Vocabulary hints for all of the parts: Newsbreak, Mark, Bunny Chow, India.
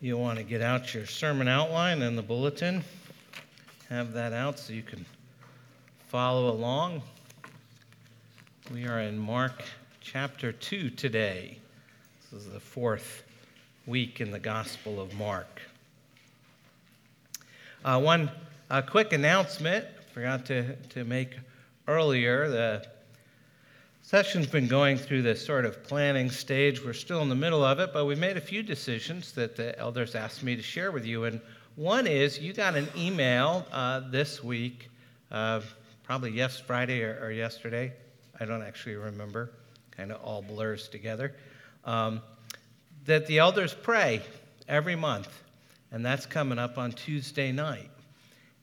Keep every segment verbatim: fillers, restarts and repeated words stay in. You'll want to get out your sermon outline and the bulletin. Have that out so you can follow along. We are in Mark chapter two today. This is the fourth week in the Gospel of Mark. Uh, one uh, quick announcement I forgot to, to make earlier. The session's been going through this sort of planning stage. We're still in the middle of it, but we made a few decisions that the elders asked me to share with you. And one is you got an email uh, this week, uh, probably yes, Friday or, or yesterday. I don't actually remember. Kind of all blurs together. Um, that the elders pray every month, and that's coming up on Tuesday night.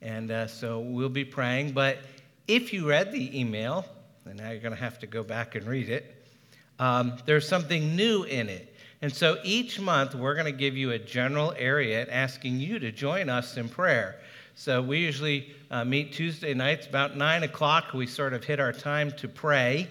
And uh, so we'll be praying. But if you read the email, and now you're going to have to go back and read it, um, there's something new in it. And so each month, we're going to give you a general area asking you to join us in prayer. So we usually uh, meet Tuesday nights about nine o'clock. We sort of hit our time to pray.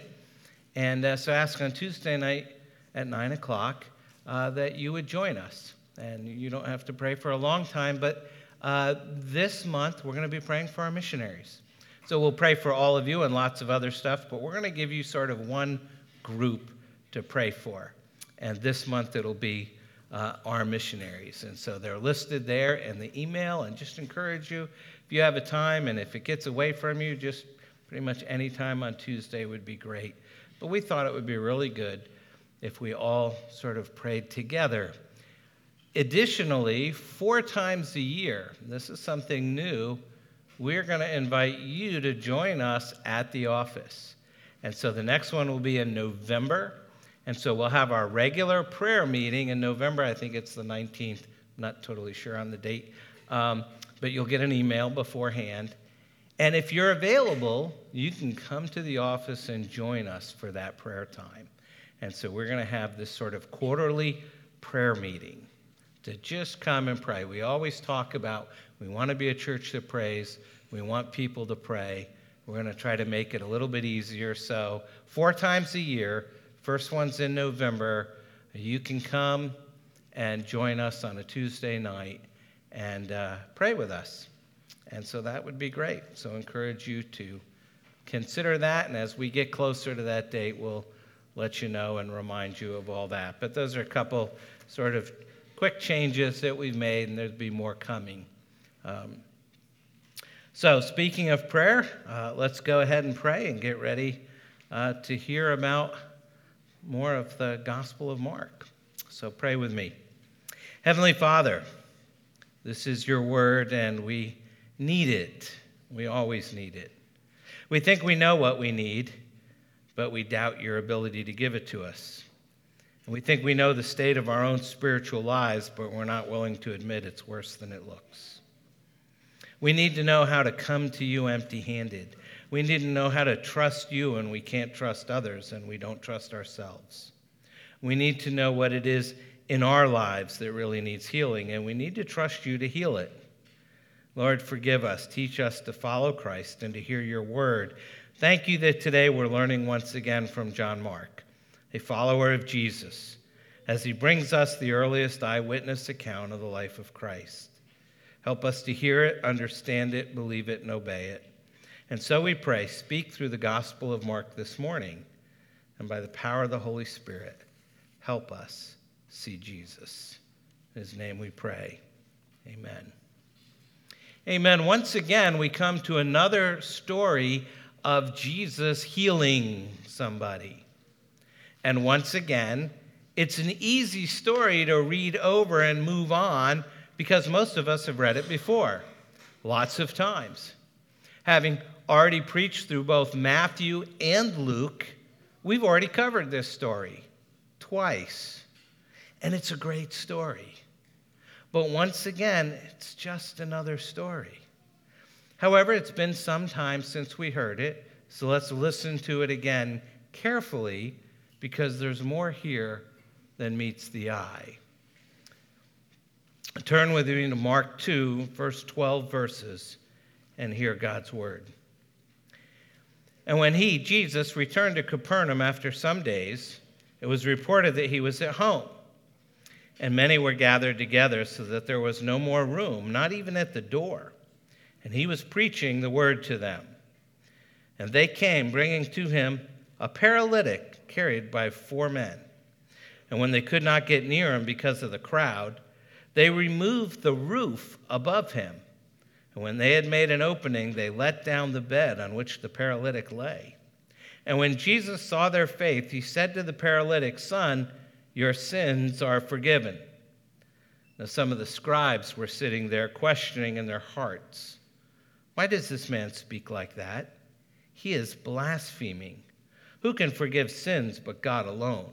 And uh, so ask on Tuesday night at nine o'clock uh, that you would join us. And you don't have to pray for a long time, but uh, this month, we're going to be praying for our missionaries. So we'll pray for all of you and lots of other stuff, but we're going to give you sort of one group to pray for. And this month it'll be uh, our missionaries. And so they're listed there in the email, and just encourage you, if you have a time and if it gets away from you, just pretty much any time on Tuesday would be great. But we thought it would be really good if we all sort of prayed together. Additionally, four times a year, this is something new, we're going to invite you to join us at the office. And so the next one will be in November. And so we'll have our regular prayer meeting in November. I think it's the nineteenth. I'm not totally sure on the date. Um, but you'll get an email beforehand. And if you're available, you can come to the office and join us for that prayer time. And so we're going to have this sort of quarterly prayer meeting to just come and pray. We always talk about we want to be a church that prays. We want people to pray. We're going to try to make it a little bit easier. So four times a year, first one's in November. You can come and join us on a Tuesday night and uh, pray with us. And so that would be great. So I encourage you to consider that. And as we get closer to that date, we'll let you know and remind you of all that. But those are a couple sort of quick changes that we've made, and there'll be more coming. Um, so speaking of prayer, uh, let's go ahead and pray and get ready uh, to hear about more of the Gospel of Mark. So pray with me. Heavenly Father, this is your word, and we need it. We always need it. We think we know what we need, but we doubt your ability to give it to us. And we think we know the state of our own spiritual lives, but we're not willing to admit it's worse than it looks. We need to know how to come to you empty-handed. We need to know how to trust you, and we can't trust others, and we don't trust ourselves. We need to know what it is in our lives that really needs healing, and we need to trust you to heal it. Lord, forgive us. Teach us to follow Christ and to hear your word. Thank you that today we're learning once again from John Mark, a follower of Jesus, as he brings us the earliest eyewitness account of the life of Christ. Help us to hear it, understand it, believe it, and obey it. And so we pray, speak through the Gospel of Mark this morning, and by the power of the Holy Spirit, help us see Jesus. In his name we pray. Amen. Amen. Once again, we come to another story of Jesus healing somebody. And once again, it's an easy story to read over and move on because most of us have read it before, lots of times. Having already preached through both Matthew and Luke, we've already covered this story twice. And it's a great story. But once again, it's just another story. However, it's been some time since we heard it, so let's listen to it again carefully because there's more here than meets the eye. Turn with me to Mark two, first twelve verses, and hear God's word. And when he, Jesus, returned to Capernaum after some days, it was reported that he was at home. and many were gathered together so that there was no more room, not even at the door. And he was preaching the word to them. And they came, bringing to him a paralytic carried by four men. And when they could not get near him because of the crowd, they removed the roof above him. And when they had made an opening, they let down the bed on which the paralytic lay. And when Jesus saw their faith, he said to the paralytic, "Son, your sins are forgiven." Now some of the scribes were sitting there questioning in their hearts, "Why does this man speak like that? He is blaspheming. Who can forgive sins but God alone?"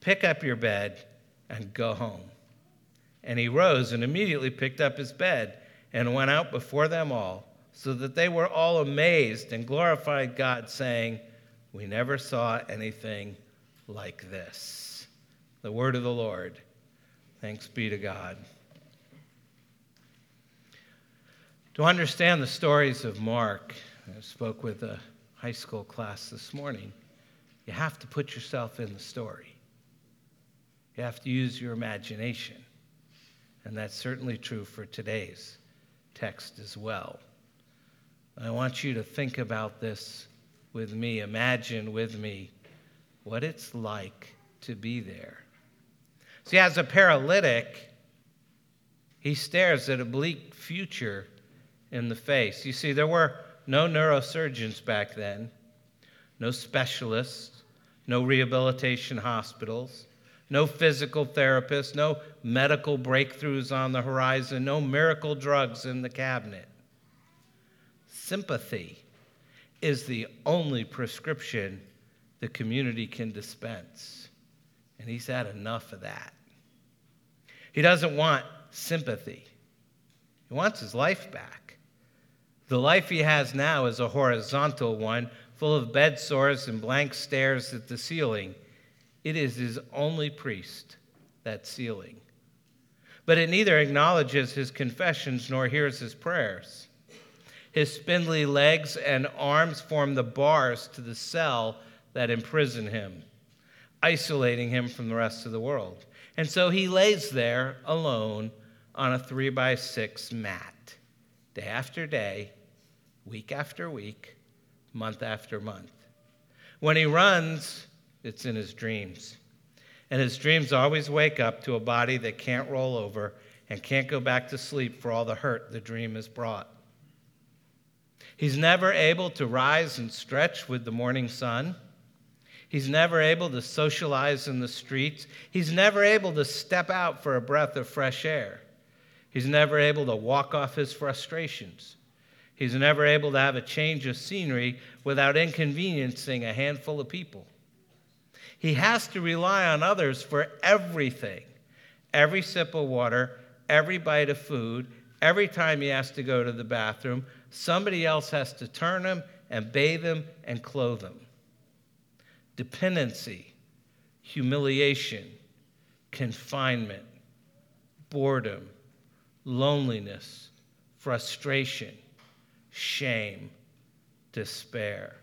pick up your bed, and go home." And he rose and immediately picked up his bed and went out before them all, so that they were all amazed and glorified God, saying, "We never saw anything like this." The word of the Lord. Thanks be to God. To understand the stories of Mark, I spoke with a high school class this morning, you have to put yourself in the story. You have to use your imagination. And that's certainly true for today's text as well. I want you to think about this with me. Imagine with me what it's like to be there. See, as a paralytic, he stares at a bleak future in the face. You see, there were no neurosurgeons back then, no specialists, no rehabilitation hospitals, no physical therapists, no medical breakthroughs on the horizon, no miracle drugs in the cabinet. Sympathy is the only prescription the community can dispense, and he's had enough of that. He doesn't want sympathy. He wants his life back. The life he has now is a horizontal one, full of bed sores and blank stares at the ceiling. It is his only priest, that ceiling. But it neither acknowledges his confessions nor hears his prayers. His spindly legs and arms form the bars to the cell that imprison him, isolating him from the rest of the world. And so he lays there alone on a three by six mat, day after day, week after week, month after month. When he runs, it's in his dreams. And his dreams always wake up to a body that can't roll over and can't go back to sleep for all the hurt the dream has brought. He's never able to rise and stretch with the morning sun. He's never able to socialize in the streets. He's never able to step out for a breath of fresh air. He's never able to walk off his frustrations. He's never able to have a change of scenery without inconveniencing a handful of people. He has to rely on others for everything, every sip of water, every bite of food, every time he has to go to the bathroom. Somebody else has to turn him and bathe him and clothe him. Dependency, humiliation, confinement, boredom, loneliness, frustration, shame, despair.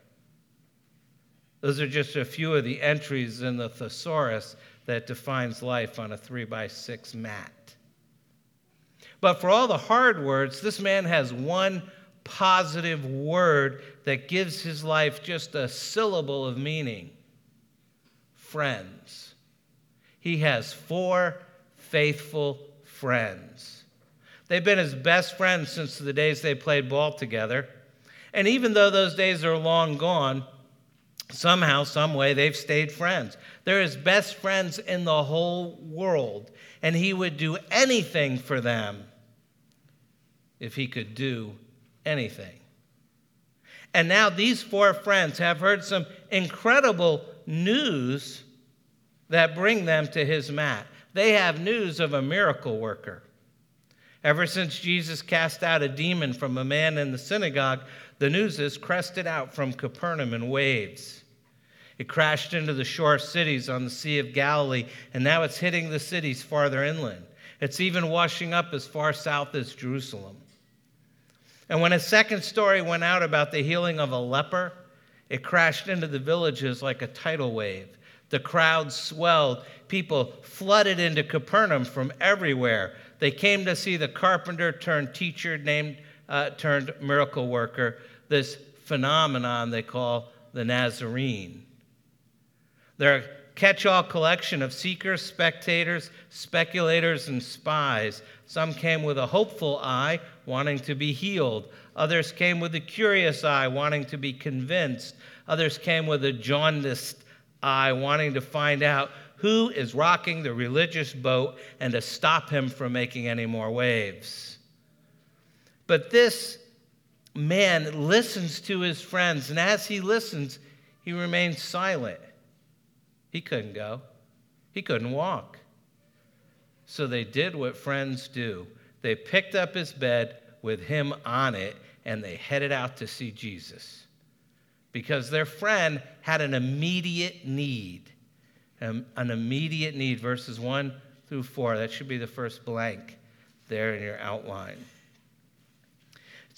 Those are just a few of the entries in the thesaurus that defines life on a three by six mat. But for all the hard words, this man has one positive word that gives his life just a syllable of meaning: friends. He has four faithful friends. They've been his best friends since the days they played ball together. And even though those days are long gone, somehow, some way, they've stayed friends. They're his best friends in the whole world, and he would do anything for them if he could do anything. And now these four friends have heard some incredible news that bring them to his mat. they have news of a miracle worker. Ever since Jesus cast out a demon from a man in the synagogue, the news has crested out from Capernaum in waves. It crashed into the shore cities on the Sea of Galilee, and now it's hitting the cities farther inland. It's even washing up as far south as Jerusalem. And when a second story went out about the healing of a leper, it crashed into the villages like a tidal wave. The crowd swelled. People flooded into Capernaum from everywhere. They came to see the carpenter turned teacher named uh, turned miracle worker, this phenomenon they call the Nazarene. They're a catch-all collection of seekers, spectators, speculators, and spies. Some came with a hopeful eye, wanting to be healed. Others came with a curious eye, wanting to be convinced. Others came with a jaundiced eye, wanting to find out who is rocking the religious boat and to stop him from making any more waves. But this man listens to his friends, and as he listens, he remains silent. He couldn't go. He couldn't walk. So they did what friends do. They picked up his bed with him on it, and they headed out to see Jesus because their friend had an immediate need, an immediate need, verses one through four. That should be the first blank there in your outline. It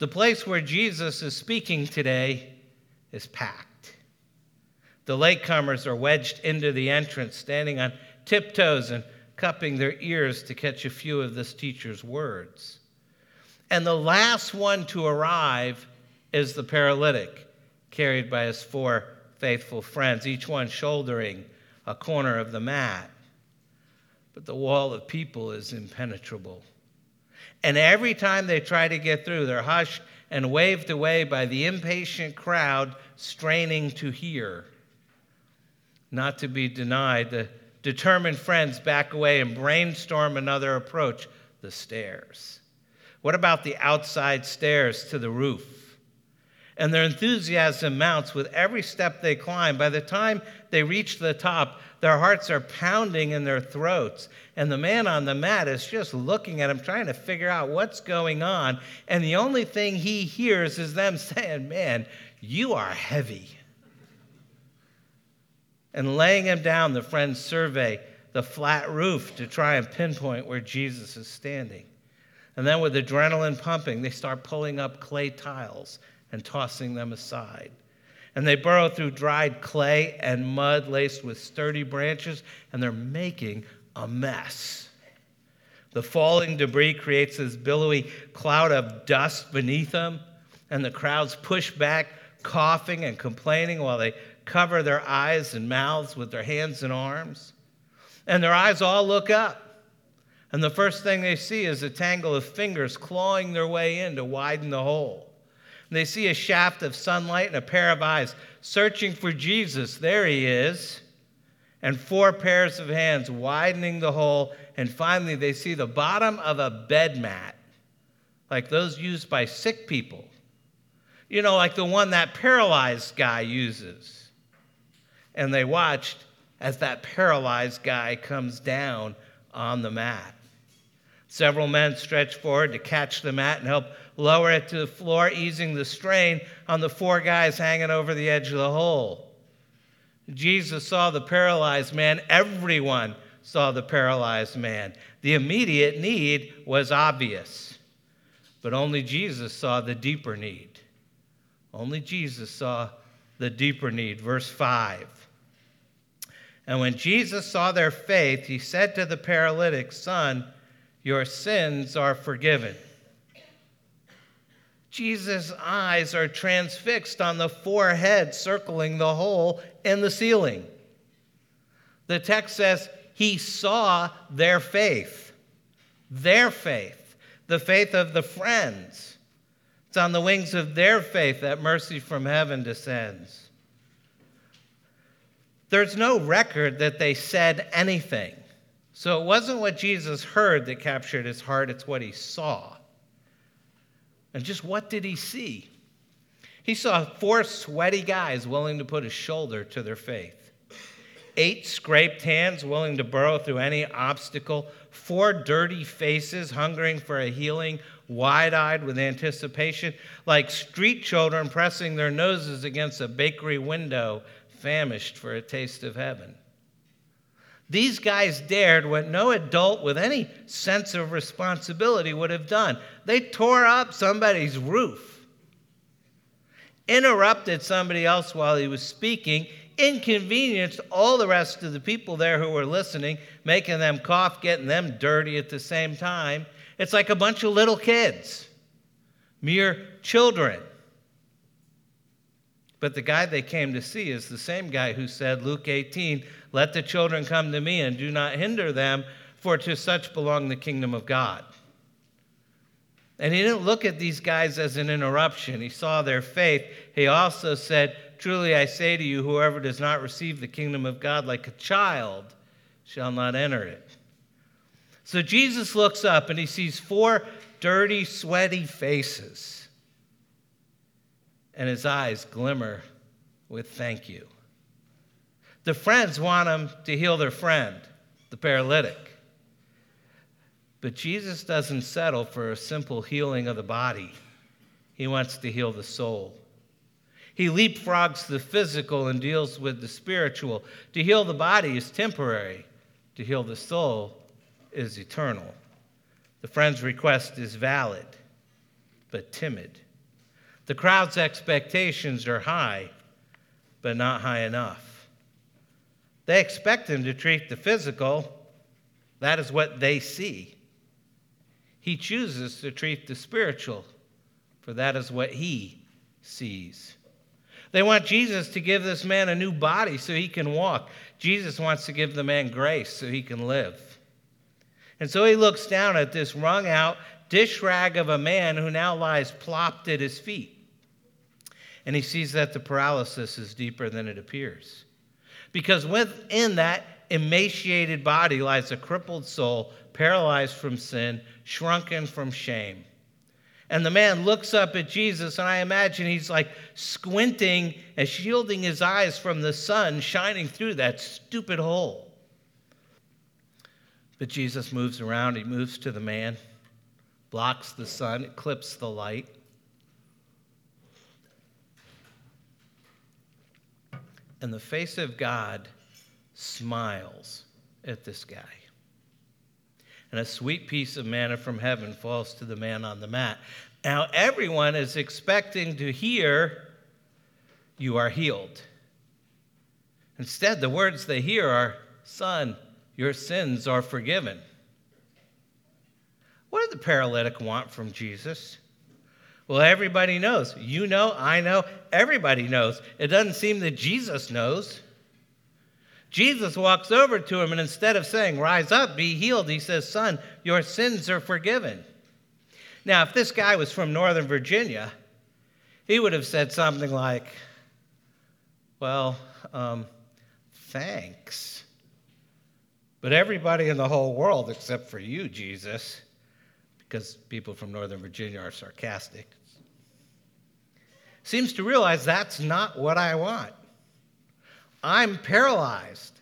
The place where Jesus is speaking today is packed. The latecomers are wedged into the entrance, standing on tiptoes and cupping their ears to catch a few of this teacher's words. And the last one to arrive is the paralytic, carried by his four faithful friends, each one shouldering a corner of the mat. But the wall of people is impenetrable. And every time they try to get through, they're hushed and waved away by the impatient crowd straining to hear. Not to be denied, the determined friends back away and brainstorm another approach, the stairs. What about the outside stairs to the roof? And their enthusiasm mounts with every step they climb. By the time they reach the top, their hearts are pounding in their throats, and the man on the mat is just looking at him, trying to figure out what's going on, and the only thing he hears is them saying, man, you are heavy. And laying him down, the friends survey the flat roof to try and pinpoint where Jesus is standing. And then with adrenaline pumping, they start pulling up clay tiles and tossing them aside. And they burrow through dried clay and mud laced with sturdy branches, and they're making a mess. The falling debris creates this billowy cloud of dust beneath them, and the crowds push back, coughing and complaining while they cover their eyes and mouths with their hands and arms. And their eyes all look up. And the first thing they see is a tangle of fingers clawing their way in to widen the hole. And they see a shaft of sunlight and a pair of eyes searching for Jesus. There he is. And four pairs of hands widening the hole. And finally, they see the bottom of a bed mat, like those used by sick people. You know, like the one that paralyzed guy uses. And they watched as that paralyzed guy comes down on the mat. Several men stretch forward to catch the mat and help lower it to the floor, easing the strain on the four guys hanging over the edge of the hole. Jesus saw the paralyzed man. Everyone saw the paralyzed man. The immediate need was obvious, but only Jesus saw the deeper need. Only Jesus saw the deeper need. Verse five. And when Jesus saw their faith, he said to the paralytic, son, your sins are forgiven. Jesus' eyes are transfixed on the four heads circling the hole in the ceiling. The text says he saw their faith. their faith, the faith of the friends. It's on the wings of their faith that mercy from heaven descends. There's no record that they said anything. So it wasn't what Jesus heard that captured his heart, it's what he saw. And just what did he see? He saw four sweaty guys willing to put a shoulder to their faith. Eight scraped hands willing to burrow through any obstacle. Four dirty faces hungering for a healing, wide-eyed with anticipation, like street children pressing their noses against a bakery window, famished for a taste of heaven. These guys dared what no adult with any sense of responsibility would have done. They tore up somebody's roof, interrupted somebody else while he was speaking, inconvenienced all the rest of the people there who were listening, making them cough, getting them dirty at the same time. It's like a bunch of little kids, mere children. But the guy they came to see is the same guy who said, Luke eighteen, let the children come to me and do not hinder them, for to such belong the kingdom of God. And he didn't look at these guys as an interruption. He saw their faith. He also said, truly I say to you, whoever does not receive the kingdom of God like a child shall not enter it. So Jesus looks up and he sees four dirty, sweaty faces. And his eyes glimmer with thank you. The friends want him to heal their friend, the paralytic. But Jesus doesn't settle for a simple healing of the body. He wants to heal the soul. He leapfrogs the physical and deals with the spiritual. To heal the body is temporary. To heal the soul is eternal. The friend's request is valid, but timid. The crowd's expectations are high, but not high enough. They expect him to treat the physical. That is what they see. He chooses to treat the spiritual, for that is what he sees. They want Jesus to give this man a new body so he can walk. Jesus wants to give the man grace so he can live. And so he looks down at this wrung-out dish rag of a man who now lies plopped at his feet. And he sees that the paralysis is deeper than it appears. Because within that emaciated body lies a crippled soul, paralyzed from sin, shrunken from shame. And the man looks up at Jesus, and I imagine he's like squinting and shielding his eyes from the sun shining through that stupid hole. But Jesus moves around. He moves to the man, blocks the sun, clips the light. And the face of God smiles at this guy. And a sweet piece of manna from heaven falls to the man on the mat. Now everyone is expecting to hear, you are healed. Instead, the words they hear are, son, your sins are forgiven. What did the paralytic want from Jesus? Well, everybody knows. You know, I know, everybody knows. It doesn't seem that Jesus knows. Jesus walks over to him, and instead of saying, rise up, be healed, he says, son, your sins are forgiven. Now, if this guy was from Northern Virginia, he would have said something like, well, um, thanks. But everybody in the whole world except for you, Jesus, because people from Northern Virginia are sarcastic, seems to realize that's not what I want. I'm paralyzed.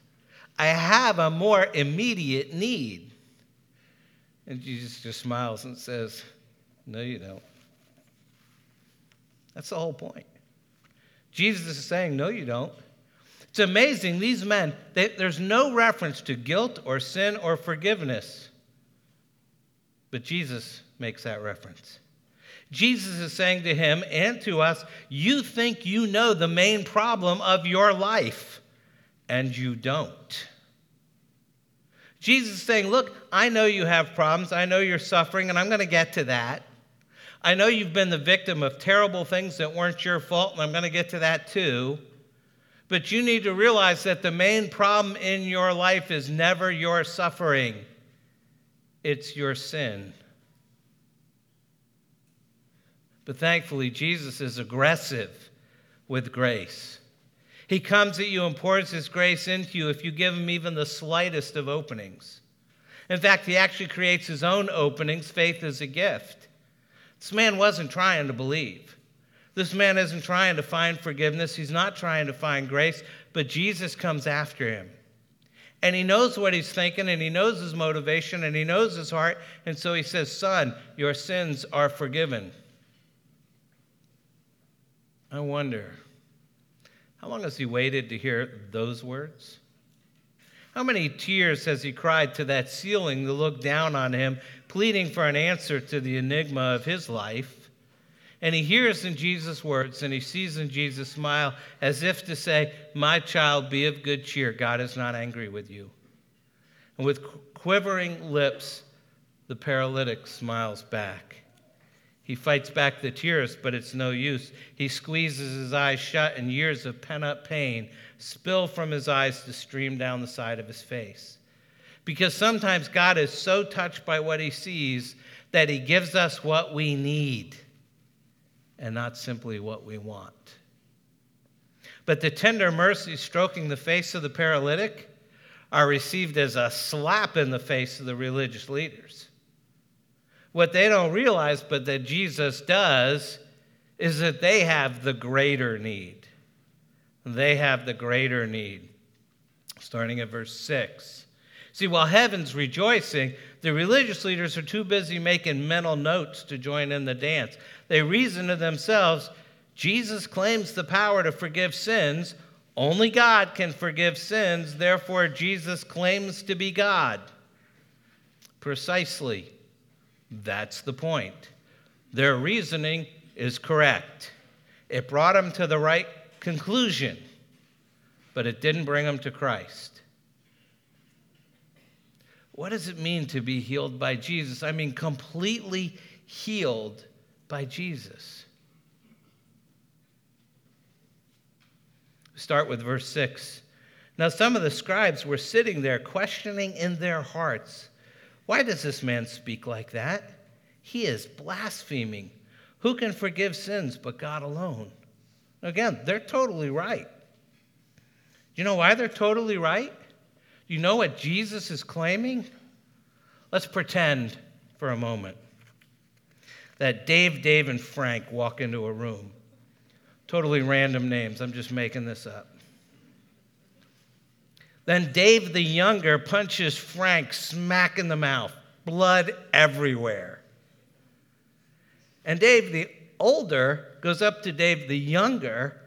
I have a more immediate need. And Jesus just smiles and says, no, you don't. That's the whole point. Jesus is saying, no, you don't. It's amazing. These men, they, there's no reference to guilt or sin or forgiveness. But Jesus makes that reference. Jesus is saying to him and to us, you think you know the main problem of your life, and you don't. Jesus is saying, look, I know you have problems. I know you're suffering, and I'm going to get to that. I know you've been the victim of terrible things that weren't your fault, and I'm going to get to that too. But you need to realize that the main problem in your life is never your suffering. it's your sin. But thankfully, Jesus is aggressive with grace. He comes at you and pours his grace into you if you give him even the slightest of openings. In fact, he actually creates his own openings. Faith is a gift. This man wasn't trying to believe. This man isn't trying to find forgiveness. He's not trying to find grace, but Jesus comes after him. And he knows what he's thinking, and he knows his motivation, and he knows his heart, and so he says, "Son, your sins are forgiven." I wonder, how long has he waited to hear those words? How many tears has he cried to that ceiling to look down on him, pleading for an answer to the enigma of his life? And he hears in Jesus' words, and he sees in Jesus' smile, as if to say, "My child, be of good cheer. God is not angry with you." And with quivering lips, the paralytic smiles back. He fights back the tears, but it's no use. He squeezes his eyes shut, and years of pent-up pain spill from his eyes to stream down the side of his face. Because sometimes God is so touched by what he sees that he gives us what we need and not simply what we want. But the tender mercies stroking the face of the paralytic are received as a slap in the face of the religious leaders. What they don't realize, but that Jesus does, is that they have the greater need. They have the greater need. Starting at verse six. See, while heaven's rejoicing, the religious leaders are too busy making mental notes to join in the dance. They reason to themselves, Jesus claims the power to forgive sins. Only God can forgive sins. Therefore, Jesus claims to be God. Precisely. That's the point. Their reasoning is correct. It brought them to the right conclusion, but it didn't bring them to Christ. What does it mean to be healed by Jesus? I mean, completely healed by Jesus. Start with verse six. Now, some of the scribes were sitting there questioning in their hearts, "Why does this man speak like that? He is blaspheming. Who can forgive sins but God alone?" Again, they're totally right. You know why they're totally right? You know what Jesus is claiming? Let's pretend for a moment that Dave, Dave, and Frank walk into a room. Totally random names. I'm just making this up. Then Dave the younger punches Frank smack in the mouth, blood everywhere. And Dave the older goes up to Dave the younger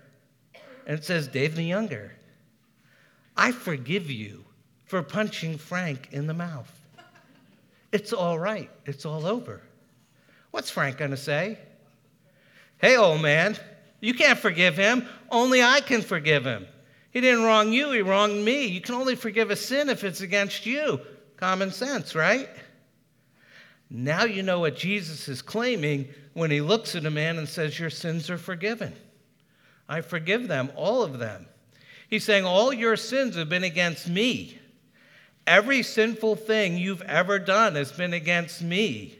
and says, "Dave the younger, I forgive you for punching Frank in the mouth. It's all right. It's all over." What's Frank going to say? "Hey, old man, you can't forgive him. Only I can forgive him. He didn't wrong you, he wronged me. You can only forgive a sin if it's against you." Common sense, right? Now you know what Jesus is claiming when he looks at a man and says, "Your sins are forgiven. I forgive them, all of them." He's saying, all your sins have been against me. Every sinful thing you've ever done has been against me.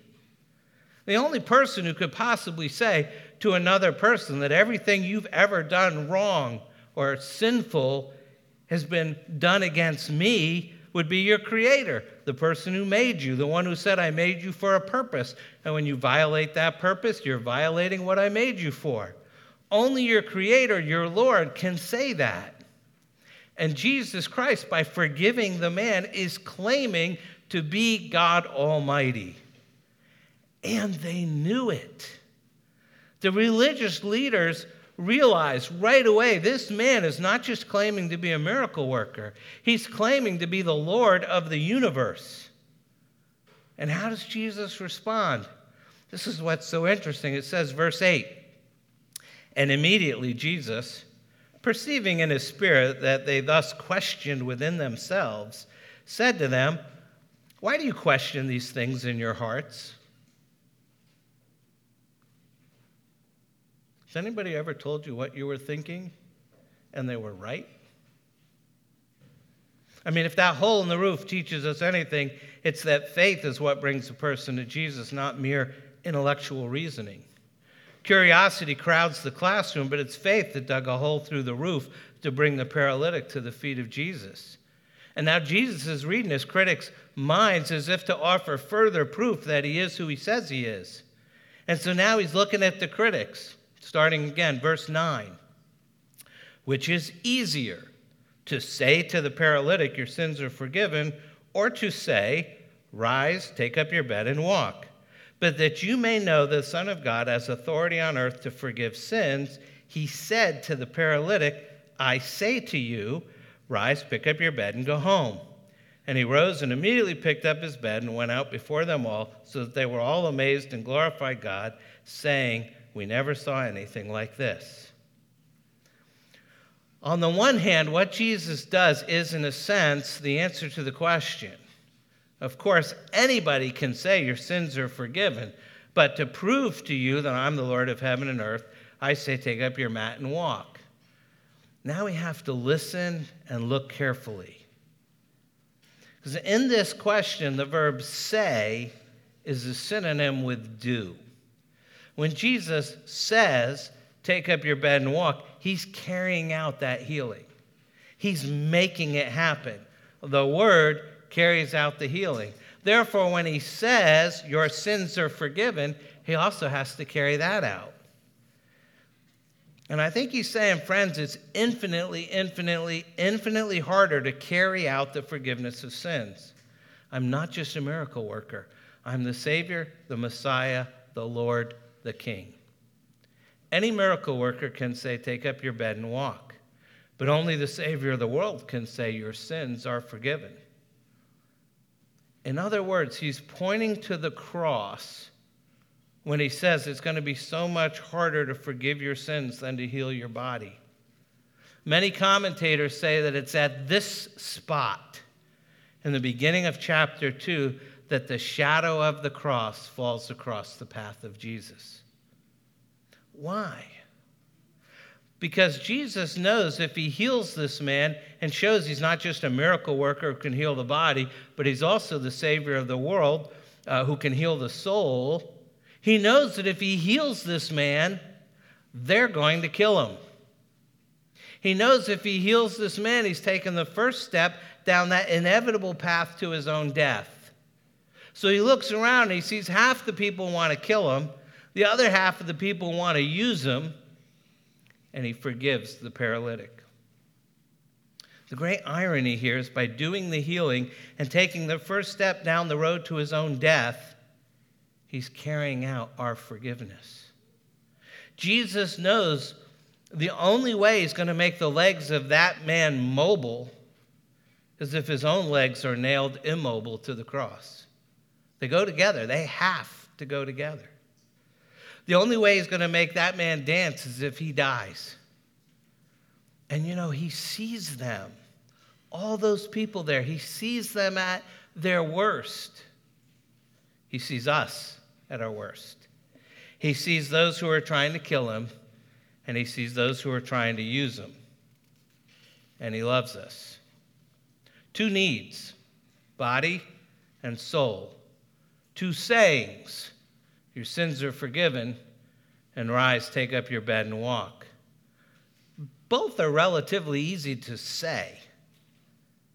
The only person who could possibly say to another person that everything you've ever done wrong or sinful has been done against me would be your creator, the person who made you, the one who said, "I made you for a purpose." And when you violate that purpose, you're violating what I made you for. Only your creator, your Lord, can say that. And Jesus Christ, by forgiving the man, is claiming to be God Almighty. And they knew it. The religious leaders realize right away, this man is not just claiming to be a miracle worker. He's claiming to be the Lord of the universe. And how does Jesus respond? This is what's so interesting. It says, verse eight, "And immediately Jesus, perceiving in his spirit that they thus questioned within themselves, said to them, 'Why do you question these things in your hearts?'" Has anybody ever told you what you were thinking and they were right? I mean, if that hole in the roof teaches us anything, it's that faith is what brings a person to Jesus, not mere intellectual reasoning. Curiosity crowds the classroom, but it's faith that dug a hole through the roof to bring the paralytic to the feet of Jesus. And now Jesus is reading his critics' minds as if to offer further proof that he is who he says he is. And so now he's looking at the critics, starting again, verse nine, which is easier, to say to the paralytic, your sins are forgiven, or to say, rise, take up your bed and walk. But that you may know the Son of God has authority on earth to forgive sins, he said to the paralytic, I say to you, rise, pick up your bed and go home. And he rose and immediately picked up his bed and went out before them all, so that they were all amazed and glorified God, saying, we never saw anything like this. On the one hand, what Jesus does is, in a sense, the answer to the question. Of course, anybody can say your sins are forgiven, but to prove to you that I'm the Lord of heaven and earth, I say take up your mat and walk. Now we have to listen and look carefully. Because in this question, the verb say is a synonym with do. When Jesus says, take up your bed and walk, he's carrying out that healing. He's making it happen. The word carries out the healing. Therefore, when he says, your sins are forgiven, he also has to carry that out. And I think he's saying, friends, it's infinitely, infinitely, infinitely harder to carry out the forgiveness of sins. I'm not just a miracle worker. I'm the Savior, the Messiah, the Lord, the King. Any miracle worker can say, take up your bed and walk. But only the Savior of the world can say, your sins are forgiven. In other words, he's pointing to the cross when he says it's going to be so much harder to forgive your sins than to heal your body. Many commentators say that it's at this spot, in the beginning of chapter two, that the shadow of the cross falls across the path of Jesus. Why? Because Jesus knows if he heals this man and shows he's not just a miracle worker who can heal the body, but he's also the Savior of the world uh, who can heal the soul, he knows that if he heals this man, they're going to kill him. He knows if he heals this man, he's taken the first step down that inevitable path to his own death. So he looks around and he sees half the people want to kill him, the other half of the people want to use him, and he forgives the paralytic. The great irony here is by doing the healing and taking the first step down the road to his own death, he's carrying out our forgiveness. Jesus knows the only way he's going to make the legs of that man mobile is if his own legs are nailed immobile to the cross. They go together. They have to go together. The only way he's going to make that man dance is if he dies. And, you know, he sees them, all those people there. He sees them at their worst. He sees us at our worst. He sees those who are trying to kill him, and he sees those who are trying to use him. And he loves us. Two needs, body and soul. Two sayings. Your sins are forgiven, and rise, take up your bed and walk. Both are relatively easy to say,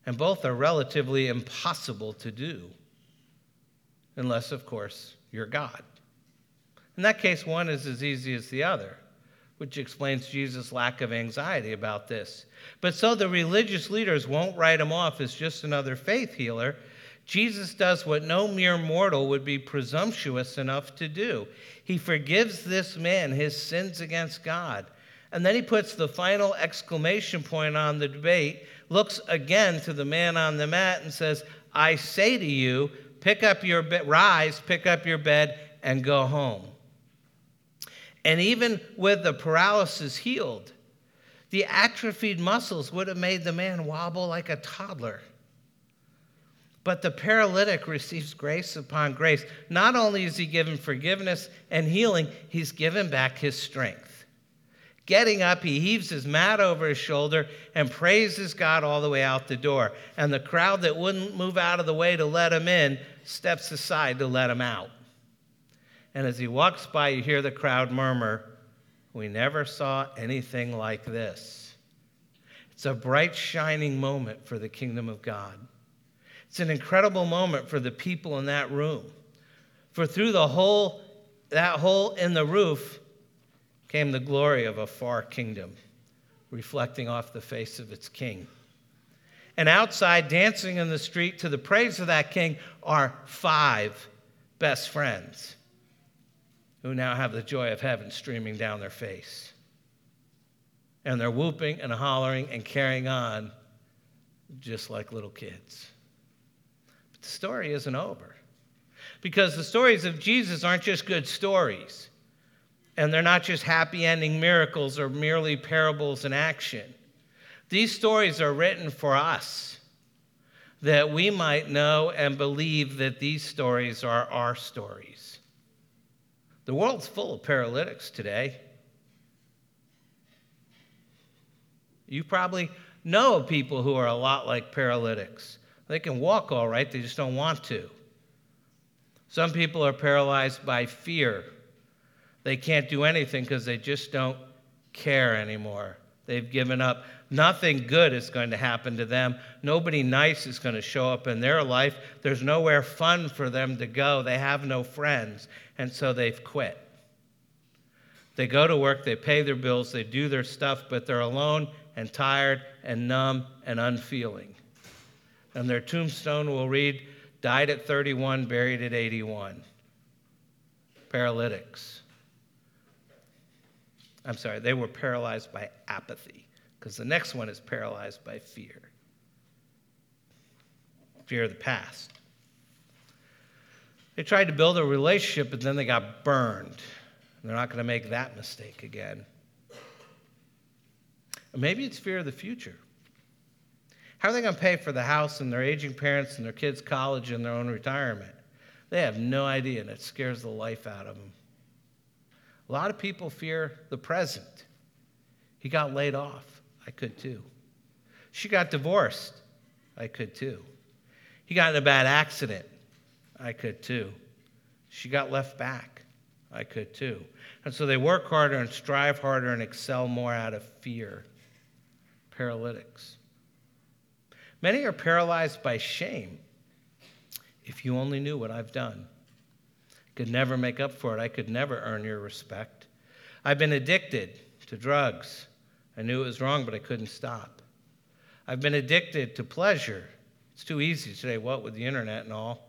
and both are relatively impossible to do, unless, of course, you're God. In that case, one is as easy as the other, which explains Jesus' lack of anxiety about this. But so the religious leaders won't write him off as just another faith healer. Jesus does what no mere mortal would be presumptuous enough to do. He forgives this man his sins against God. And then he puts the final exclamation point on the debate, looks again to the man on the mat and says, I say to you, pick up your be- rise, pick up your bed, and go home. And even with the paralysis healed, the atrophied muscles would have made the man wobble like a toddler. But the paralytic receives grace upon grace. Not only is he given forgiveness and healing, he's given back his strength. Getting up, he heaves his mat over his shoulder and praises God all the way out the door. And the crowd that wouldn't move out of the way to let him in steps aside to let him out. And as he walks by, you hear the crowd murmur, "We never saw anything like this." It's a bright, shining moment for the kingdom of God. It's an incredible moment for the people in that room. For through the hole, that hole in the roof, came the glory of a far kingdom, reflecting off the face of its king. And outside, dancing in the street to the praise of that king, are five best friends who now have the joy of heaven streaming down their face. And they're whooping and hollering and carrying on just like little kids. But the story isn't over, because the stories of Jesus aren't just good stories. And they're not just happy-ending miracles or merely parables in action. These stories are written for us, that we might know and believe that these stories are our stories. The world's full of paralytics today. You probably know of people who are a lot like paralytics. They can walk all right, they just don't want to. Some people are paralyzed by fear. They can't do anything because they just don't care anymore. They've given up. Nothing good is going to happen to them. Nobody nice is going to show up in their life. There's nowhere fun for them to go. They have no friends, and so they've quit. They go to work, they pay their bills, they do their stuff, but they're alone and tired and numb and unfeeling. And their tombstone will read, "Died at thirty-one, buried at eighty-one." Paralytics. I'm sorry, they were paralyzed by apathy, because the next one is paralyzed by fear. Fear of the past. They tried to build a relationship, but then they got burned. They're not going to make that mistake again. Or maybe it's fear of the future. How are they going to pay for the house and their aging parents and their kids' college and their own retirement? They have no idea, and it scares the life out of them. A lot of people fear the present. He got laid off. I could too. She got divorced. I could too. He got in a bad accident. I could too. She got left back. I could too. And so they work harder and strive harder and excel more out of fear. Paralytics. Many are paralyzed by shame. If you only knew what I've done. Could never make up for it. I could never earn your respect. I've been addicted to drugs. I knew it was wrong, but I couldn't stop. I've been addicted to pleasure. It's too easy today, what with the internet and all.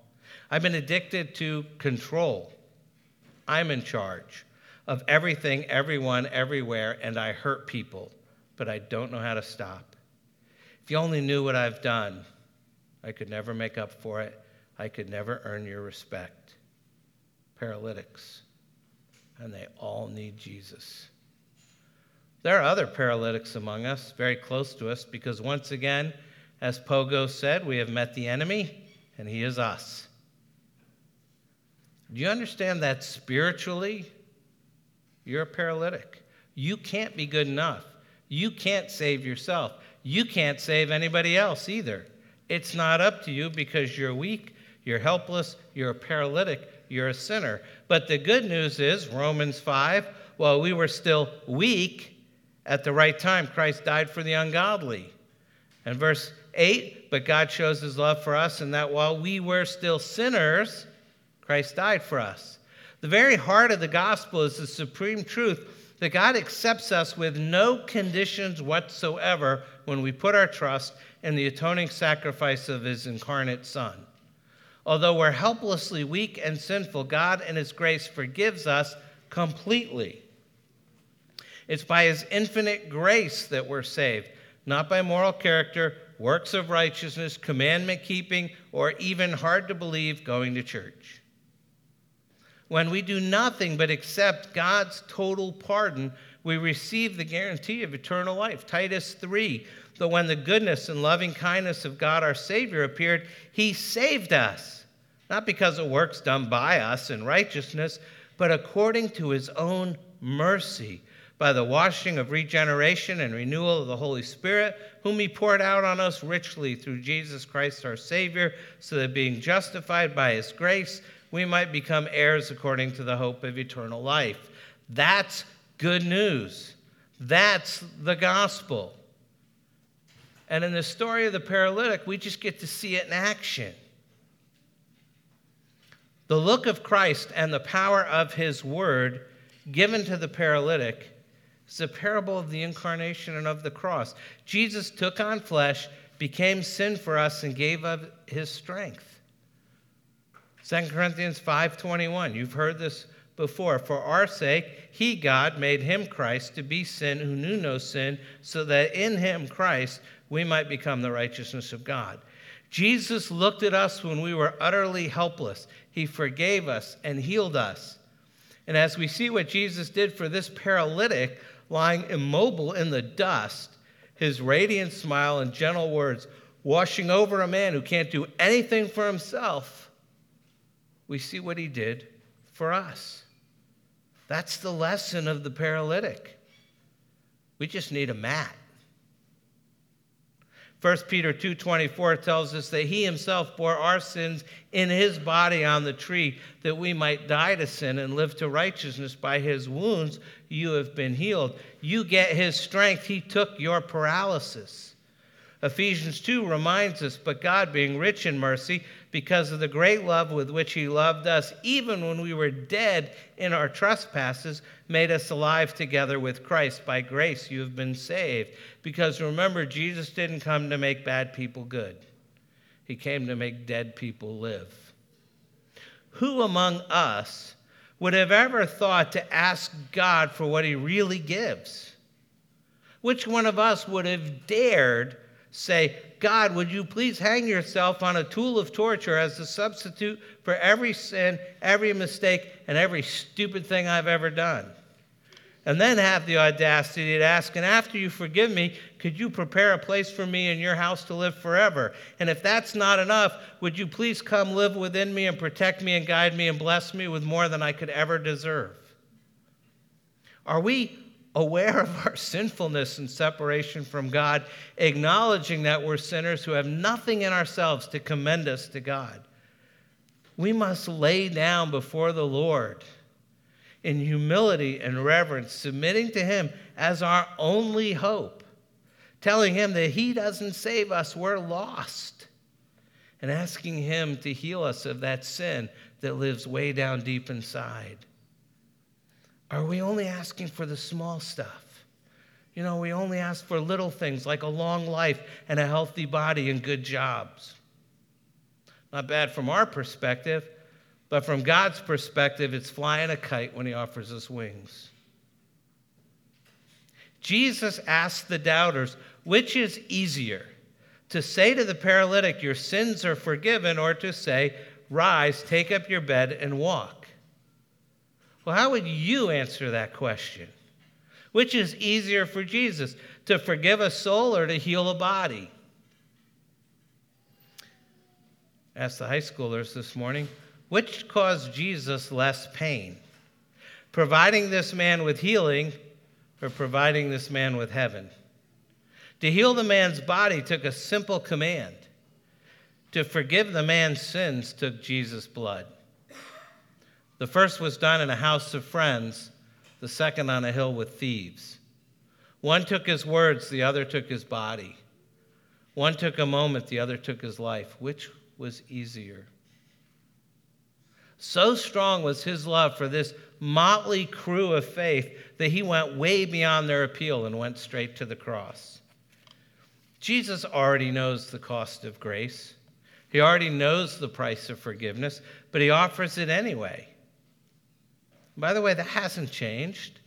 I've been addicted to control. I'm in charge of everything, everyone, everywhere, and I hurt people, but I don't know how to stop. If you only knew what I've done, I could never make up for it. I could never earn your respect. Paralytics, and they all need Jesus. There are other paralytics among us, very close to us, because once again, as Pogo said, we have met the enemy, and he is us. Do you understand that spiritually, you're a paralytic? You can't be good enough. You can't save yourself. You can't save anybody else either. It's not up to you because you're weak, you're helpless, you're a paralytic, you're a sinner. But the good news is, Romans five, while we were still weak, at the right time, Christ died for the ungodly. And verse eight, but God shows his love for us in that while we were still sinners, Christ died for us. The very heart of the gospel is the supreme truth that God accepts us with no conditions whatsoever when we put our trust in the atoning sacrifice of his incarnate Son. Although we're helplessly weak and sinful, God in his grace forgives us completely. It's by his infinite grace that we're saved, not by moral character, works of righteousness, commandment keeping, or even hard to believe going to church. When we do nothing but accept God's total pardon, we receive the guarantee of eternal life. Titus three, but when the goodness and loving kindness of God our Savior appeared, he saved us, not because of works done by us in righteousness, but according to his own mercy, by the washing of regeneration and renewal of the Holy Spirit, whom he poured out on us richly through Jesus Christ our Savior, so that being justified by his grace, we might become heirs according to the hope of eternal life. That's good news. That's the gospel. And in the story of the paralytic, we just get to see it in action. The look of Christ and the power of his word given to the paralytic is a parable of the incarnation and of the cross. Jesus took on flesh, became sin for us, and gave up his strength. Second Corinthians five twenty-one, you've heard this before. For our sake, he, God, made him Christ to be sin who knew no sin, so that in him, Christ, we might become the righteousness of God. Jesus looked at us when we were utterly helpless. He forgave us and healed us. And as we see what Jesus did for this paralytic lying immobile in the dust, his radiant smile and gentle words washing over a man who can't do anything for himself, we see what he did for us. That's the lesson of the paralytic. We just need a mat. First Peter two twenty-four tells us that he himself bore our sins in his body on the tree, that we might die to sin and live to righteousness. By his wounds you have been healed. You get his strength. He took your paralysis. Ephesians two reminds us, but God, being rich in mercy, because of the great love with which he loved us, even when we were dead in our trespasses, made us alive together with Christ. By grace you have been saved. Because remember, Jesus didn't come to make bad people good. He came to make dead people live. Who among us would have ever thought to ask God for what he really gives? Which one of us would have dared say, God, would you please hang yourself on a tool of torture as a substitute for every sin, every mistake, and every stupid thing I've ever done? And then have the audacity to ask, and after you forgive me, could you prepare a place for me in your house to live forever? And if that's not enough, would you please come live within me and protect me and guide me and bless me with more than I could ever deserve? Are we aware of our sinfulness and separation from God, acknowledging that we're sinners who have nothing in ourselves to commend us to God? We must lay down before the Lord in humility and reverence, submitting to him as our only hope, telling him that he doesn't save us, we're lost, and asking him to heal us of that sin that lives way down deep inside. Are we only asking for the small stuff? You know, we only ask for little things like a long life and a healthy body and good jobs. Not bad from our perspective, but from God's perspective, it's flying a kite when he offers us wings. Jesus asked the doubters, which is easier, to say to the paralytic, your sins are forgiven, or to say, rise, take up your bed and walk? Well, how would you answer that question? Which is easier for Jesus, to forgive a soul or to heal a body? Ask the high schoolers this morning, which caused Jesus less pain? Providing this man with healing or providing this man with heaven? To heal the man's body took a simple command. To forgive the man's sins took Jesus' blood. The first was done in a house of friends, the second on a hill with thieves. One took his words, the other took his body. One took a moment, the other took his life. Which was easier? So strong was his love for this motley crew of faith that he went way beyond their appeal and went straight to the cross. Jesus already knows the cost of grace. He already knows the price of forgiveness, but he offers it anyway. By the way, that hasn't changed.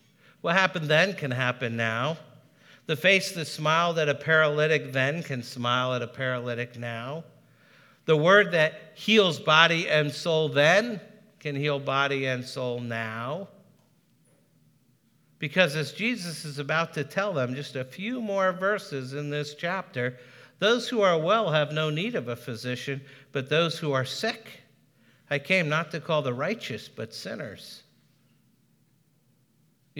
What happened then can happen now. The face that smiled at a paralytic then can smile at a paralytic now. The word that heals body and soul then can heal body and soul now. Because as Jesus is about to tell them just a few more verses in this chapter, those who are well have no need of a physician, but those who are sick. I came not to call the righteous, but sinners.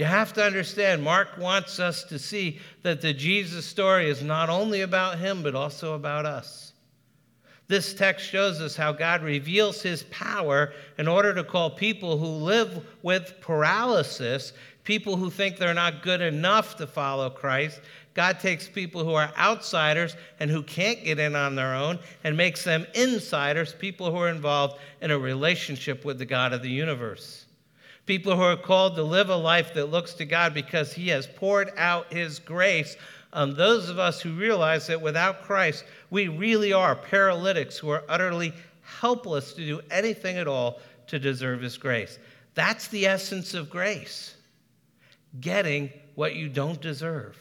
You have to understand, Mark wants us to see that the Jesus story is not only about him, but also about us. This text shows us how God reveals his power in order to call people who live with paralysis, people who think they're not good enough to follow Christ. God takes people who are outsiders and who can't get in on their own and makes them insiders, people who are involved in a relationship with the God of the universe. People who are called to live a life that looks to God because he has poured out his grace on those of us who realize that without Christ, we really are paralytics who are utterly helpless to do anything at all to deserve his grace. That's the essence of grace, getting what you don't deserve.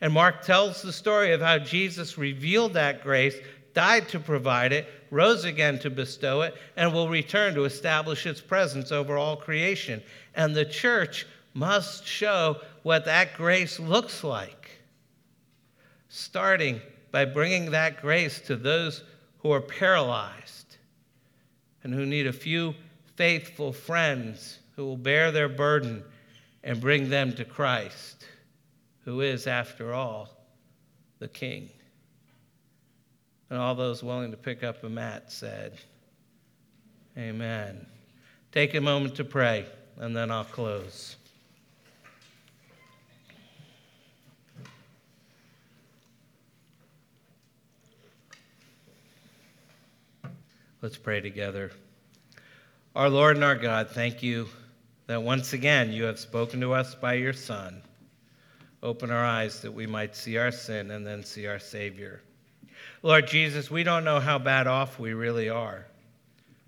And Mark tells the story of how Jesus revealed that grace, died to provide it, rose again to bestow it, and will return to establish its presence over all creation. And the church must show what that grace looks like, starting by bringing that grace to those who are paralyzed and who need a few faithful friends who will bear their burden and bring them to Christ, who is, after all, the King. And all those willing to pick up a mat said, amen. Take a moment to pray, and then I'll close. Let's pray together. Our Lord and our God, thank you that once again you have spoken to us by your Son. Open our eyes that we might see our sin and then see our Savior. Lord Jesus, we don't know how bad off we really are.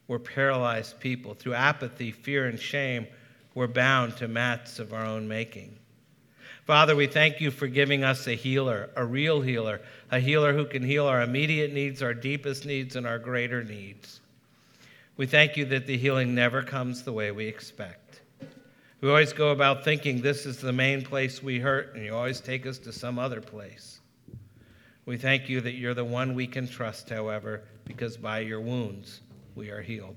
We're paralyzed people. Through apathy, fear, and shame, we're bound to mats of our own making. Father, we thank you for giving us a healer, a real healer, a healer who can heal our immediate needs, our deepest needs, and our greater needs. We thank you that the healing never comes the way we expect. We always go about thinking this is the main place we hurt, and you always take us to some other place. We thank you that you're the one we can trust, however, because by your wounds we are healed.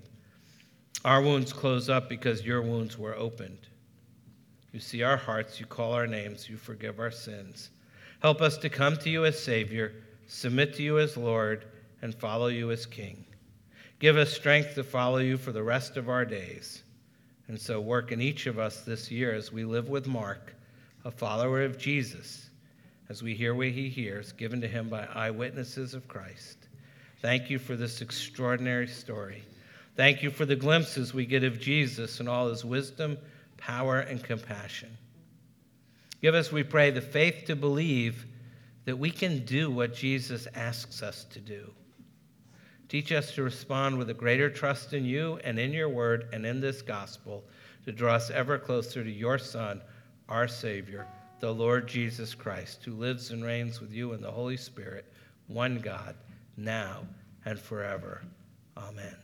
Our wounds close up because your wounds were opened. You see our hearts, you call our names, you forgive our sins. Help us to come to you as Savior, submit to you as Lord, and follow you as King. Give us strength to follow you for the rest of our days. And so work in each of us this year as we live with Mark, a follower of Jesus, as we hear what he hears, given to him by eyewitnesses of Christ. Thank you for this extraordinary story. Thank you for the glimpses we get of Jesus and all his wisdom, power, and compassion. Give us, we pray, the faith to believe that we can do what Jesus asks us to do. Teach us to respond with a greater trust in you and in your word and in this gospel to draw us ever closer to your Son, our Savior, the Lord Jesus Christ, who lives and reigns with you in the Holy Spirit, one God, now and forever. Amen.